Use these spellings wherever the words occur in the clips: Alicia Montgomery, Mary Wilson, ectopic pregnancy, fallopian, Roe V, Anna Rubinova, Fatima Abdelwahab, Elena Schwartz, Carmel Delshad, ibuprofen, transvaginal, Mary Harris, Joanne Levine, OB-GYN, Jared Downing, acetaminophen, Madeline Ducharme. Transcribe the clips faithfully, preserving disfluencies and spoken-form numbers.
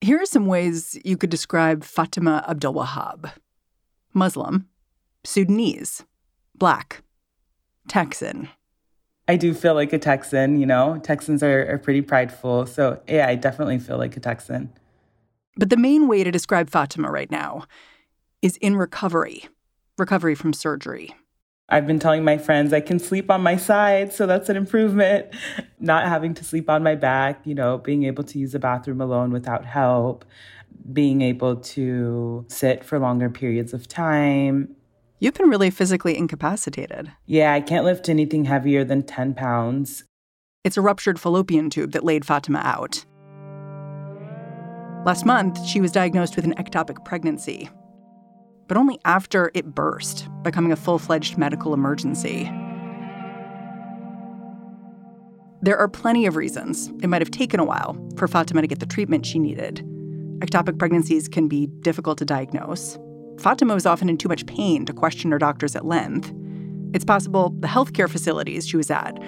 Here are some ways you could describe Fatima Abdelwahab. Muslim, Sudanese, Black, Texan. I do feel like a Texan, you know. Texans are, are pretty prideful. So, yeah, I definitely feel like a Texan. But the main way to describe Fatima right now is in recovery, recovery from surgery. I've been telling my friends I can sleep on my side, so that's an improvement. Not having to sleep on my back, you know, being able to use the bathroom alone without help, being able to sit for longer periods of time. You've been really physically incapacitated. Yeah, I can't lift anything heavier than ten pounds. It's a ruptured fallopian tube that laid Fatima out. Last month, she was diagnosed with an ectopic pregnancy, but only after it burst, becoming a full-fledged medical emergency. There are plenty of reasons it might have taken a while for Fatima to get the treatment she needed. Ectopic pregnancies can be difficult to diagnose. Fatima was often in too much pain to question her doctors at length. It's possible the healthcare facilities she was at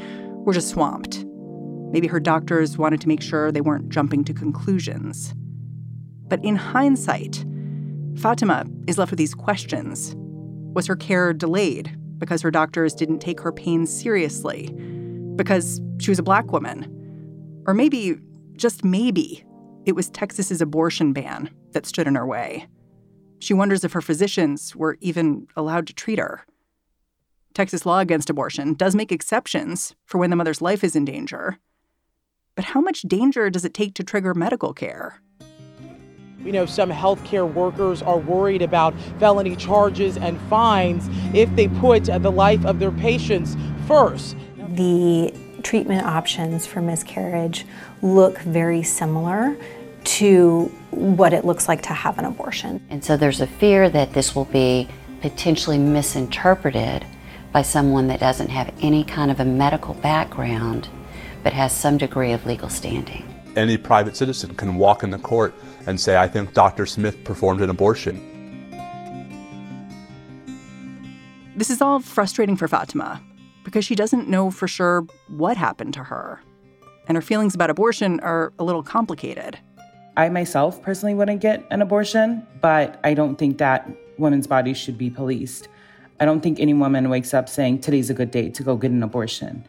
were just swamped. Maybe her doctors wanted to make sure they weren't jumping to conclusions. But in hindsight, Fatima is left with these questions. Was her care delayed because her doctors didn't take her pain seriously? Because she was a Black woman? Or maybe, just maybe, it was Texas's abortion ban that stood in her way. She wonders if her physicians were even allowed to treat her. Texas law against abortion does make exceptions for when the mother's life is in danger. But how much danger does it take to trigger medical care? You know, some healthcare workers are worried about felony charges and fines if they put the life of their patients first. The treatment options for miscarriage look very similar to what it looks like to have an abortion. And so there's a fear that this will be potentially misinterpreted by someone that doesn't have any kind of a medical background, but has some degree of legal standing. Any private citizen can walk into court and say, I think Doctor Smith performed an abortion. This is all frustrating for Fatima because she doesn't know for sure what happened to her. And her feelings about abortion are a little complicated. I myself personally wouldn't get an abortion, but I don't think that women's bodies should be policed. I don't think any woman wakes up saying, today's a good day to go get an abortion.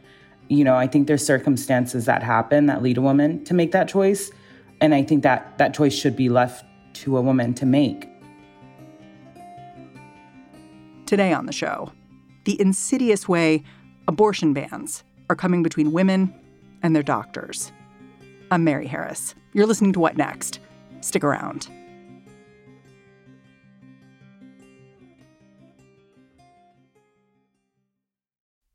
You know, I think there's circumstances that happen that lead a woman to make that choice. And I think that that choice should be left to a woman to make. Today on the show, the insidious way abortion bans are coming between women and their doctors. I'm Mary Harris. You're listening to What Next? Stick around.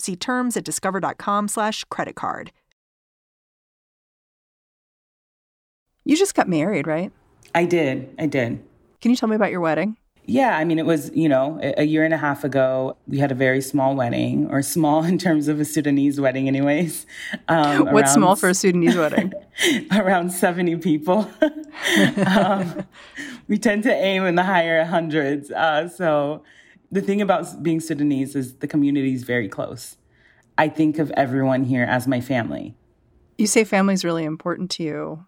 See terms at discover.com slash credit card. You just got married, right? I did. I did. Can you tell me about your wedding? Yeah, I mean, it was, you know, a year and a half ago, we had a very small wedding, or small in terms of a Sudanese wedding anyways. Um, What's around, small for a Sudanese wedding? Around seventy people. um, we tend to aim in the higher hundreds. Uh, so the thing about being Sudanese is the community is very close. I think of everyone here as my family. You say family is really important to you.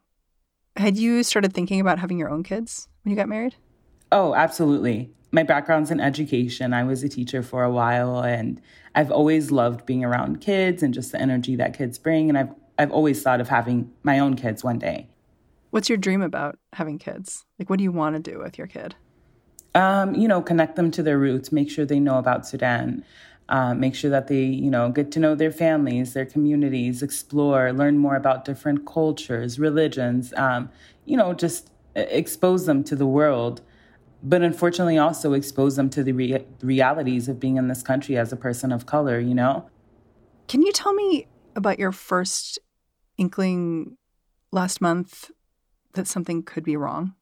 Had you started thinking about having your own kids when you got married? Oh, absolutely. my background's in education. I was a teacher for a while, and I've always loved being around kids and just the energy that kids bring. And I've I've always thought of having my own kids one day. What's your dream about having kids? Like, what do you want to do with your kid? Um, you know, connect them to their roots, make sure they know about Sudan, uh, make sure that they, you know, get to know their families, their communities, explore, learn more about different cultures, religions, um, you know, just expose them to the world. But unfortunately, also expose them to the re- realities of being in this country as a person of color, you know? Can you tell me about your first inkling last month that something could be wrong?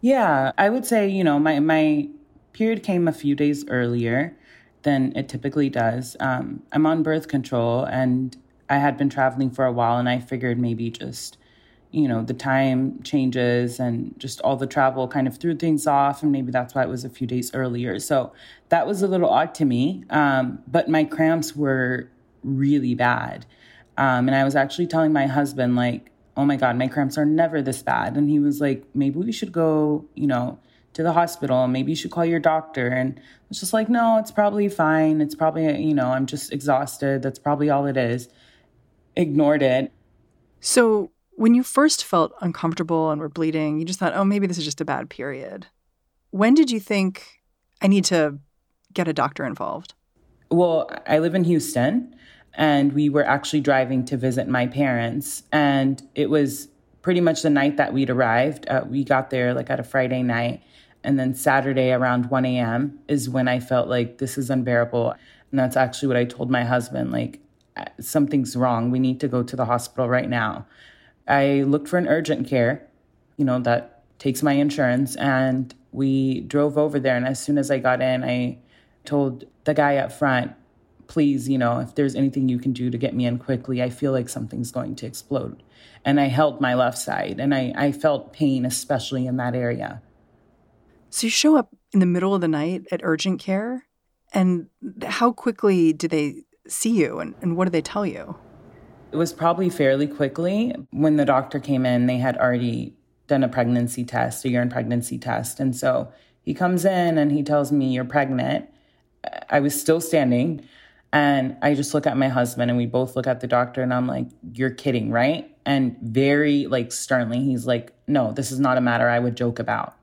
Yeah, I would say, you know, my, my period came a few days earlier than it typically does. Um, I'm on birth control, and I had been traveling for a while, and I figured maybe just, you know, the time changes and just all the travel kind of threw things off. And maybe that's why it was a few days earlier. So that was a little odd to me. Um, but my cramps were really bad. Um, and I was actually telling my husband, like, oh my God, my cramps are never this bad. And he was like, maybe we should go, you know, to the hospital. Maybe you should call your doctor. And I was just like, no, it's probably fine. It's probably, you know, I'm just exhausted. That's probably all it is. Ignored it. So when you first felt uncomfortable and were bleeding, you just thought, oh, maybe this is just a bad period. When did you think, I need to get a doctor involved? Well, I live in Houston, and we were actually driving to visit my parents. And it was pretty much the night that we'd arrived. Uh, we got there like at a Friday night. And then Saturday around one a.m. is when I felt like this is unbearable. And that's actually what I told my husband, like, something's wrong. We need to go to the hospital right now. I looked for an urgent care, you know, that takes my insurance, and we drove over there. And as soon as I got in, I told the guy up front, please, you know, if there's anything you can do to get me in quickly, I feel like something's going to explode. And I held my left side, and I, I felt pain, especially in that area. So you show up in the middle of the night at urgent care, and how quickly do they see you, and, and what do they tell you? It was probably fairly quickly. When the doctor came in, they had already done a pregnancy test, a urine pregnancy test. And so he comes in and he tells me, you're pregnant. I was still standing. And I just look at my husband, and we both look at the doctor, and I'm like, you're kidding, right? And very, like, sternly, he's like, no, this is not a matter I would joke about.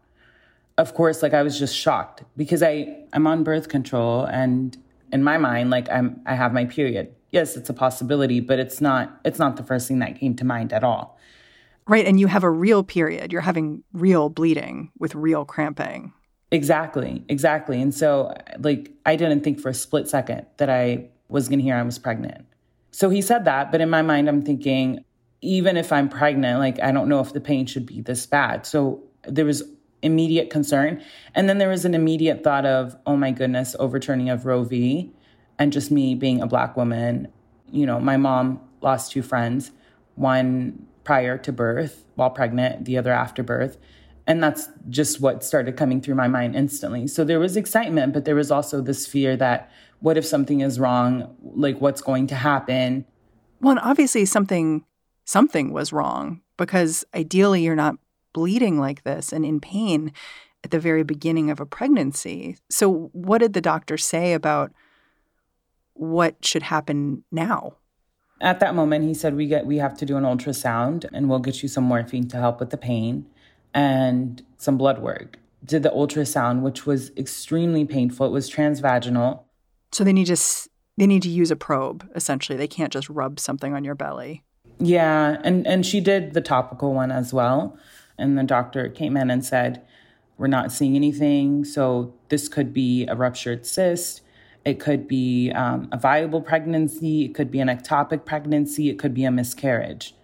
Of course, like, I was just shocked because I, I'm on birth control, and in my mind, like, I'm I have my period. Yes, it's a possibility, but it's not it's not the first thing that came to mind at all. Right, and you have a real period. You're having real bleeding with real cramping. Exactly, exactly. And so, like, I didn't think for a split second that I was going to hear I was pregnant. So he said that, but in my mind, I'm thinking, even if I'm pregnant, like, I don't know if the pain should be this bad. So there was immediate concern. And then there was an immediate thought of, oh my goodness, overturning of Roe v. And just me being a Black woman, you know, my mom lost two friends, one prior to birth while pregnant, the other after birth. And that's just what started coming through my mind instantly. So there was excitement, but there was also this fear that what if something is wrong? Like, what's going to happen? Well, and obviously something, something was wrong, because ideally you're not bleeding like this and in pain at the very beginning of a pregnancy. So what did the doctor say about what should happen now? At that moment, he said, we get we have to do an ultrasound, and we'll get you some morphine to help with the pain and some blood work. Did the ultrasound, which was extremely painful. It was transvaginal. So they need to they need to use a probe, essentially. They can't just rub something on your belly. Yeah, and, and she did the topical one as well. And the doctor came in and said, we're not seeing anything. So this could be a ruptured cyst. It could be um, a viable pregnancy. It could be an ectopic pregnancy. It could be a miscarriage.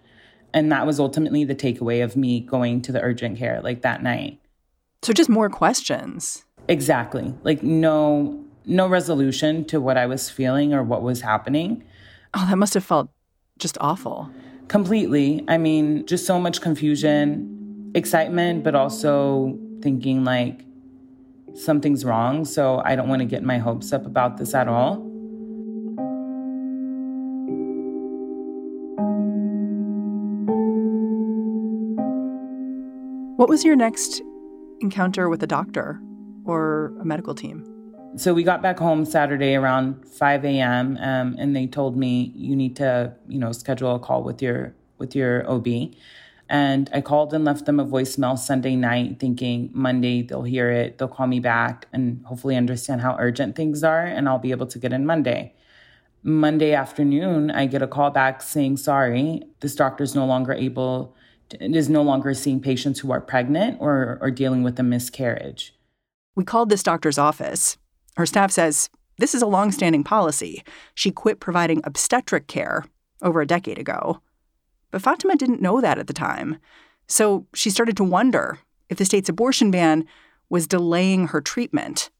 And that was ultimately the takeaway of me going to the urgent care, like, that night. So just more questions. Exactly. Like, no, no resolution to what I was feeling or what was happening. Oh, that must have felt just awful. Completely. I mean, just so much confusion, excitement, but also thinking, like, something's wrong, so I don't want to get my hopes up about this at all. What was your next encounter with a doctor? or a medical team? So we got back home Saturday around five a.m. Um, and they told me, you need to, you know, schedule a call with your with your O B. And I called and left them a voicemail Sunday night thinking Monday they'll hear it. They'll call me back and hopefully understand how urgent things are and I'll be able to get in Monday. Monday afternoon, I get a call back saying, sorry, this doctor is no longer able to, is no longer seeing patients who are pregnant or, or dealing with a miscarriage. We called this doctor's office. Her staff says, this is a longstanding policy. She quit providing obstetric care over a decade ago. But Fatima didn't know that at the time. So she started to wonder if the state's abortion ban was delaying her treatment.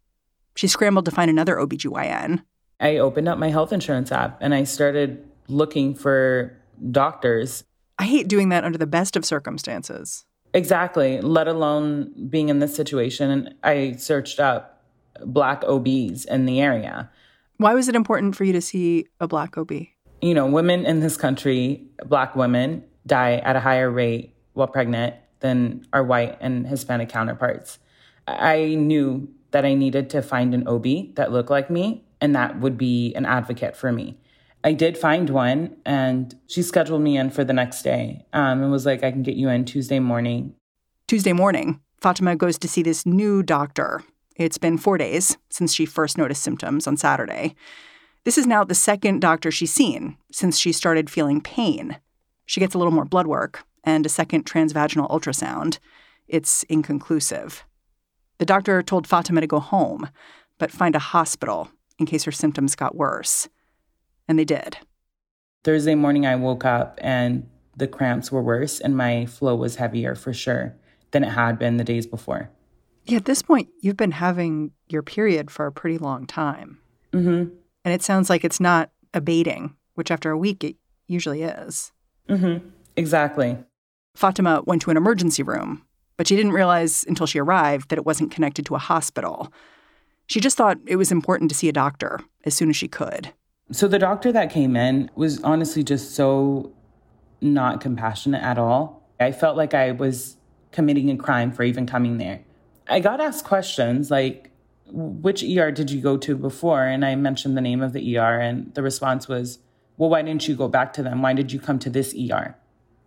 She scrambled to find another O B G Y N. I opened up my health insurance app and I started looking for doctors. I hate doing that under the best of circumstances. Exactly, let alone being in this situation. And I searched up Black O Bs in the area. Why was it important for you to see a Black O B? You know, women in this country, Black women, die at a higher rate while pregnant than our white and Hispanic counterparts. I knew that I needed to find an O B that looked like me, and that would be an advocate for me. I did find one, and she scheduled me in for the next day um, and was like, I can get you in Tuesday morning. Tuesday morning, Fatima goes to see this new doctor. It's been four days since she first noticed symptoms on Saturday. This is now the second doctor she's seen since she started feeling pain. She gets a little more blood work and a second transvaginal ultrasound. It's inconclusive. The doctor told Fatima to go home, but find a hospital in case her symptoms got worse. And they did. Thursday morning, I woke up and the cramps were worse and my flow was heavier for sure than it had been the days before. Yeah, at this point, you've been having your period for a pretty long time. Mm-hmm. And it sounds like it's not abating, which after a week it usually is. Mm-hmm. Exactly. Fatima went to an emergency room, but she didn't realize until she arrived that it wasn't connected to a hospital. She just thought it was important to see a doctor as soon as she could. So the doctor that came in was honestly just so not compassionate at all. I felt like I was committing a crime for even coming there. I got asked questions like, which E R did you go to before? And I mentioned the name of the E R, and the response was, well, why didn't you go back to them? Why did you come to this E R?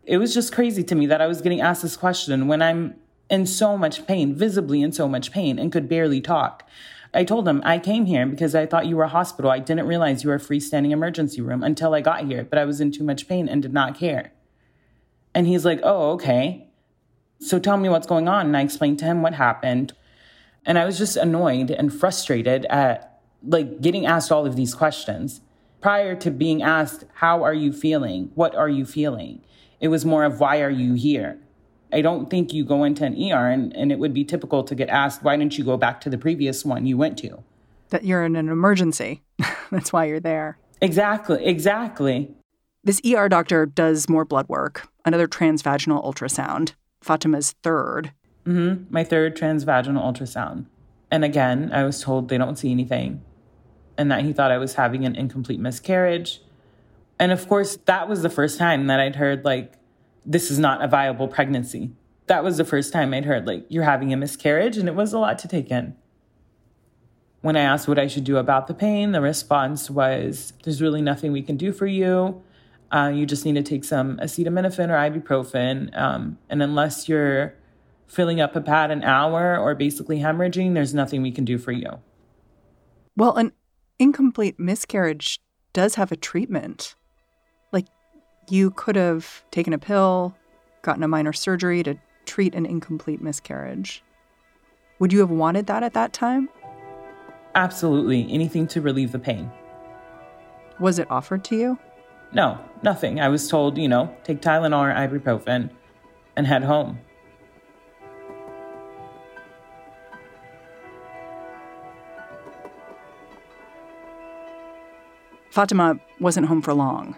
It was just crazy to me that I was getting asked this question when I'm in so much pain, visibly in so much pain, and could barely talk. I told them, I came here because I thought you were a hospital. I didn't realize you were a freestanding emergency room until I got here, but I was in too much pain and did not care. And he's like, oh, okay. So tell me what's going on. And I explained to him what happened. And I was just annoyed and frustrated at, like, getting asked all of these questions. Prior to being asked, how are you feeling? What are you feeling? It was more of, why are you here? I don't think you go into an E R, and, and it would be typical to get asked, why didn't you go back to the previous one you went to? That you're in an emergency. That's why you're there. Exactly, exactly. This E R doctor does more blood work, another transvaginal ultrasound, Fatima's third. Mm-hmm. My third transvaginal ultrasound. And again, I was told they don't see anything and that he thought I was having an incomplete miscarriage. And of course, that was the first time that I'd heard, like, this is not a viable pregnancy. That was the first time I'd heard, like, you're having a miscarriage, and it was a lot to take in. When I asked what I should do about the pain, the response was, there's really nothing we can do for you. Uh, you just need to take some acetaminophen or ibuprofen. Um, and unless you're filling up a pad an hour or basically hemorrhaging, there's nothing we can do for you. Well, an incomplete miscarriage does have a treatment. Like, you could have taken a pill, gotten a minor surgery to treat an incomplete miscarriage. Would you have wanted that at that time? Absolutely. Anything to relieve the pain. Was it offered to you? No, nothing. I was told, you know, take Tylenol or ibuprofen and head home. Fatima wasn't home for long.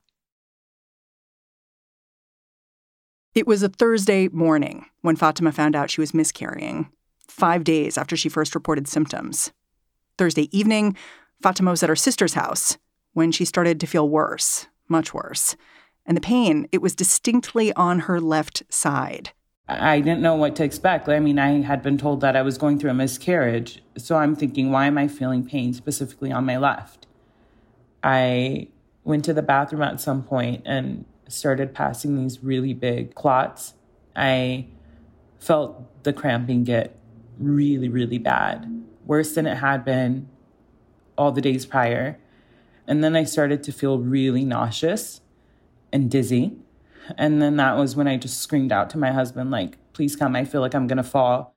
It was a Thursday morning when Fatima found out she was miscarrying, five days after she first reported symptoms. Thursday evening, Fatima was at her sister's house when she started to feel worse, much worse. And the pain, it was distinctly on her left side. I didn't know what to expect. I mean, I had been told that I was going through a miscarriage. So I'm thinking, why am I feeling pain specifically on my left? I went to the bathroom at some point and started passing these really big clots. I felt the cramping get really, really bad, worse than it had been all the days prior. And then I started to feel really nauseous and dizzy. And then that was when I just screamed out to my husband, like, please come, I feel like I'm going to fall.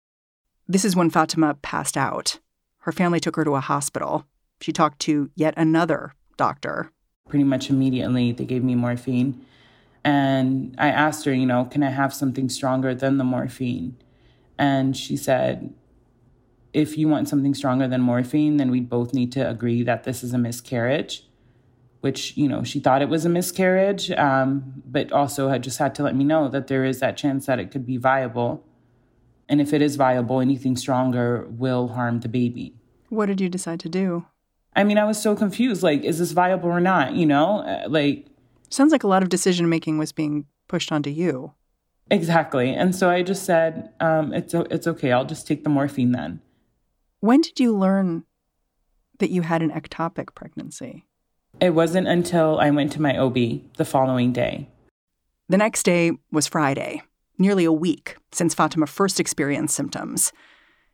This is when Fatima passed out. Her family took her to a hospital. She talked to yet another doctor. Pretty much immediately, they gave me morphine. And I asked her, you know, can I have something stronger than the morphine? And she said, if you want something stronger than morphine, then we both need to agree that this is a miscarriage, which, you know, she thought it was a miscarriage, um, but also had just had to let me know that there is that chance that it could be viable. And if it is viable, anything stronger will harm the baby. What did you decide to do? I mean, I was so confused. Like, is this viable or not? You know, like... Sounds like a lot of decision-making was being pushed onto you. Exactly. And so I just said, um, it's it's okay. I'll just take the morphine then. When did you learn that you had an ectopic pregnancy? It wasn't until I went to my O B the following day. The next day was Friday, nearly a week since Fatima first experienced symptoms.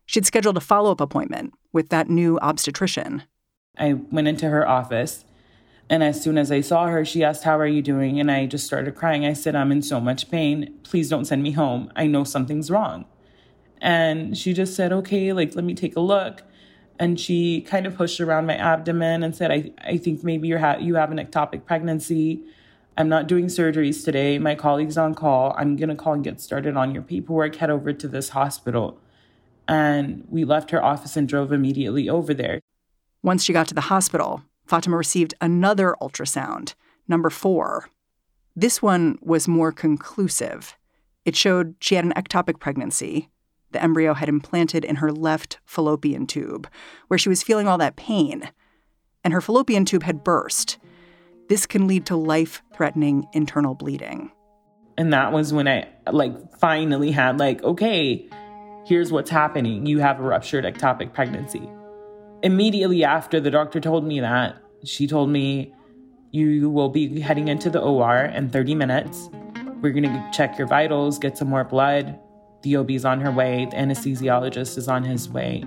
She'd scheduled a follow-up appointment with that new obstetrician. I went into her office, and as soon as I saw her, she asked, how are you doing? And I just started crying. I said, I'm in so much pain. Please don't send me home. I know something's wrong. And she just said, okay, like, let me take a look. And she kind of pushed around my abdomen and said, I, I think maybe you're ha- you have an ectopic pregnancy. I'm not doing surgeries today. My colleague's on call. I'm going to call and get started on your paperwork. Head over to this hospital. And we left her office and drove immediately over there. Once she got to the hospital, Fatima received another ultrasound, number four. This one was more conclusive. It showed she had an ectopic pregnancy. The embryo had implanted in her left fallopian tube, where she was feeling all that pain. And her fallopian tube had burst. This can lead to life-threatening internal bleeding. And that was when I, like, finally had, like, okay, here's what's happening. You have a ruptured ectopic pregnancy. Immediately after the doctor told me that, she told me, you will be heading into the O R in thirty minutes. We're going to check your vitals, get some more blood. The O B's on her way. The anesthesiologist is on his way.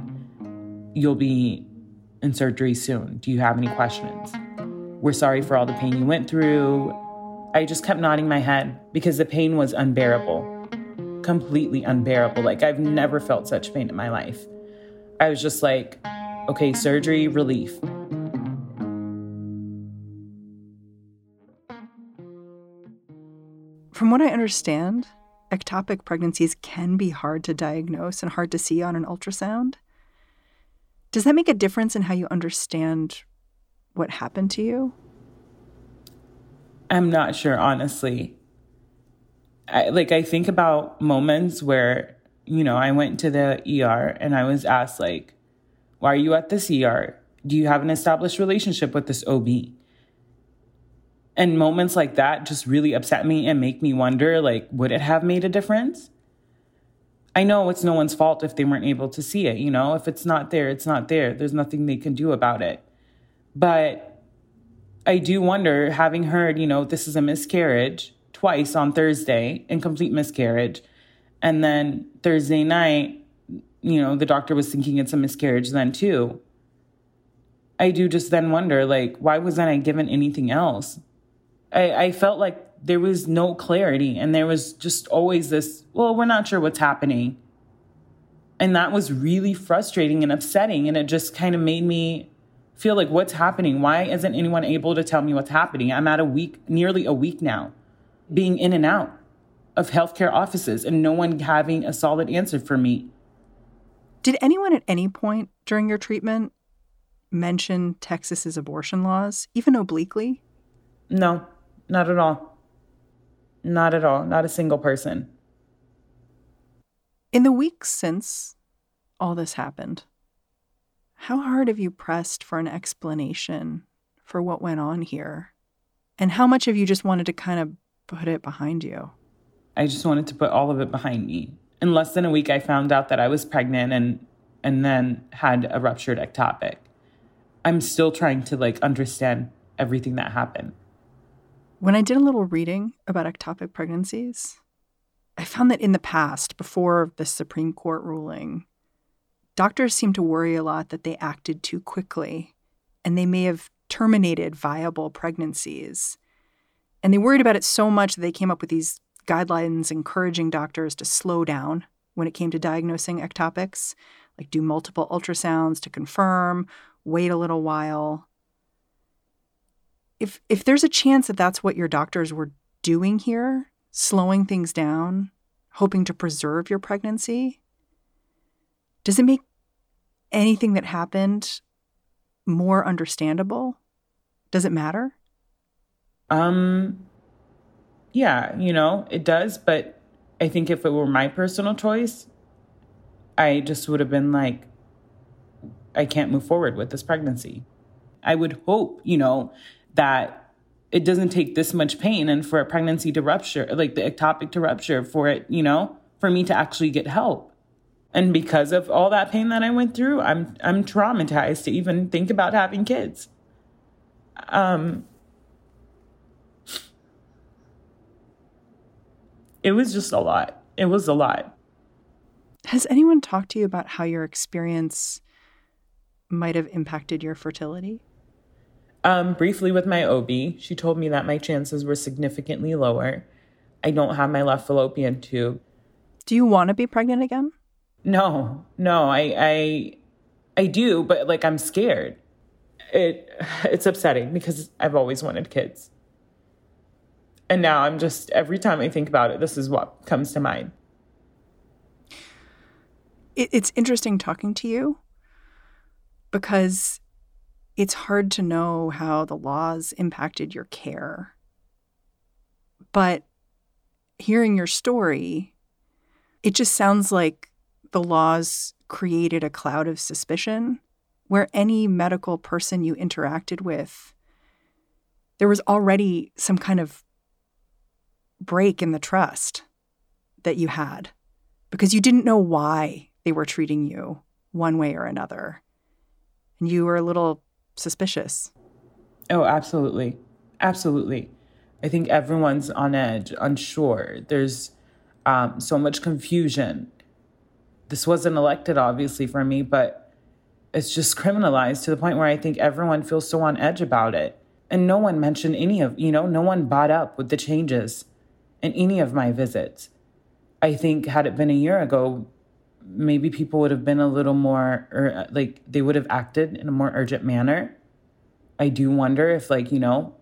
You'll be in surgery soon. Do you have any questions? We're sorry for all the pain you went through. I just kept nodding my head because the pain was unbearable, completely unbearable. Like, I've never felt such pain in my life. I was just like... Okay, surgery, relief. From what I understand, ectopic pregnancies can be hard to diagnose and hard to see on an ultrasound. Does that make a difference in how you understand what happened to you? I'm not sure, honestly. I, like, I think about moments where, you know, I went to the E R and I was asked, like, why are you at this E R? Do you have an established relationship with this O B? And moments like that just really upset me and make me wonder, like, would it have made a difference? I know it's no one's fault if they weren't able to see it, you know? If it's not there, it's not there. There's nothing they can do about it. But I do wonder, having heard, you know, this is a miscarriage twice on Thursday, incomplete miscarriage. And then Thursday night, you know, the doctor was thinking it's a miscarriage then too. I do just then wonder, like, why wasn't I given anything else? I, I felt like there was no clarity and there was just always this, well, we're not sure what's happening. And that was really frustrating and upsetting. And it just kind of made me feel like, what's happening? Why isn't anyone able to tell me what's happening? I'm at a week, nearly a week now, being in and out of healthcare offices and no one having a solid answer for me. Did anyone at any point during your treatment mention Texas's abortion laws, even obliquely? No, not at all. Not at all. Not a single person. In the weeks since all this happened, how hard have you pressed for an explanation for what went on here? And how much have you just wanted to kind of put it behind you? I just wanted to put all of it behind me. In less than a week, I found out that I was pregnant and and then had a ruptured ectopic. I'm still trying to, like, understand everything that happened. When I did a little reading about ectopic pregnancies, I found that in the past, before the Supreme Court ruling, doctors seemed to worry a lot that they acted too quickly and they may have terminated viable pregnancies. And they worried about it so much that they came up with these guidelines encouraging doctors to slow down when it came to diagnosing ectopics, like do multiple ultrasounds to confirm, wait a little while. If if there's a chance that that's what your doctors were doing here, slowing things down, hoping to preserve your pregnancy, does it make anything that happened more understandable? Does it matter? Um, yeah, you know, it does. But I think if it were my personal choice, I just would have been like, I can't move forward with this pregnancy. I would hope, you know, that it doesn't take this much pain and for a pregnancy to rupture, like the ectopic to rupture, for it, you know, for me to actually get help. And because of all that pain that I went through, I'm I'm traumatized to even think about having kids. Um, it was just a lot. It was a lot. Has anyone talked to you about how your experience might have impacted your fertility? Um, briefly with my O B, she told me that my chances were significantly lower. I don't have my left fallopian tube. Do you want to be pregnant again? No, no, I, I, I do, but like I'm scared. It, it's upsetting because I've always wanted kids. And now I'm just, every time I think about it, this is what comes to mind. It, it's interesting talking to you, because it's hard to know how the laws impacted your care. But hearing your story, it just sounds like the laws created a cloud of suspicion where any medical person you interacted with, there was already some kind of break in the trust that you had because you didn't know why they were treating you one way or another. You were a little suspicious. Oh, absolutely. Absolutely. I think everyone's on edge, unsure. There's um, so much confusion. This wasn't elected, obviously, for me, but it's just criminalized to the point where I think everyone feels so on edge about it. And no one mentioned any of, you know, no one bought up with the changes in any of my visits. I think had it been a year ago, maybe people would have been a little more, or like they would have acted in a more urgent manner. I do wonder if like, you know,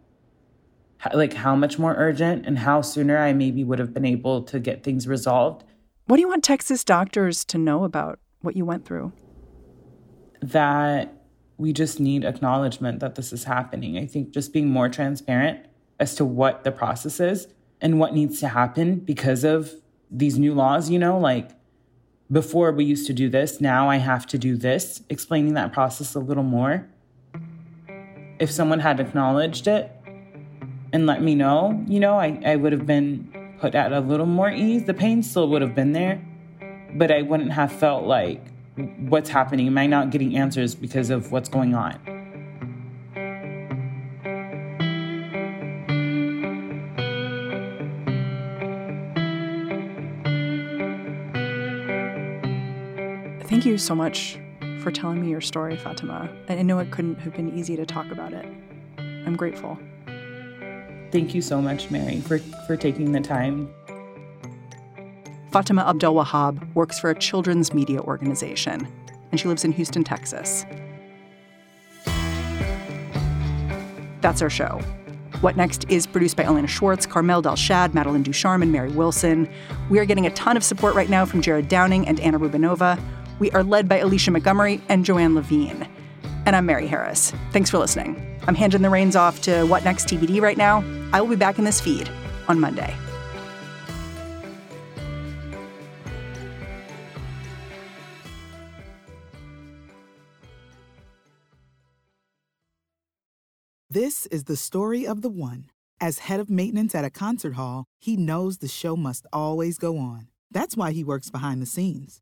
like how much more urgent and how sooner I maybe would have been able to get things resolved. What do you want Texas doctors to know about what you went through? that we just need acknowledgement that this is happening. I think just being more transparent as to what the process is and what needs to happen because of these new laws, you know, like before we used to do this, now I have to do this, explaining that process a little more. If someone had acknowledged it and let me know, you know, I, I would have been put at a little more ease. The pain still would have been there, but I wouldn't have felt like, what's happening? Am I not getting answers because of what's going on? Thank you so much for telling me your story, Fatima. I know it couldn't have been easy to talk about it. I'm grateful. Thank you so much, Mary, for, for taking the time. Fatima Abdelwahab works for a children's media organization, and she lives in Houston, Texas. That's our show. What Next is produced by Elena Schwartz, Carmel Delshad, Madeline Ducharme, and Mary Wilson. We are getting a ton of support right now from Jared Downing and Anna Rubinova. We are led by Alicia Montgomery and Joanne Levine. And I'm Mary Harris. Thanks for listening. I'm handing the reins off to What Next T B D right now. I will be back in this feed on Monday. This is the story of the one. As head of maintenance at a concert hall, he knows the show must always go on. That's why he works behind the scenes,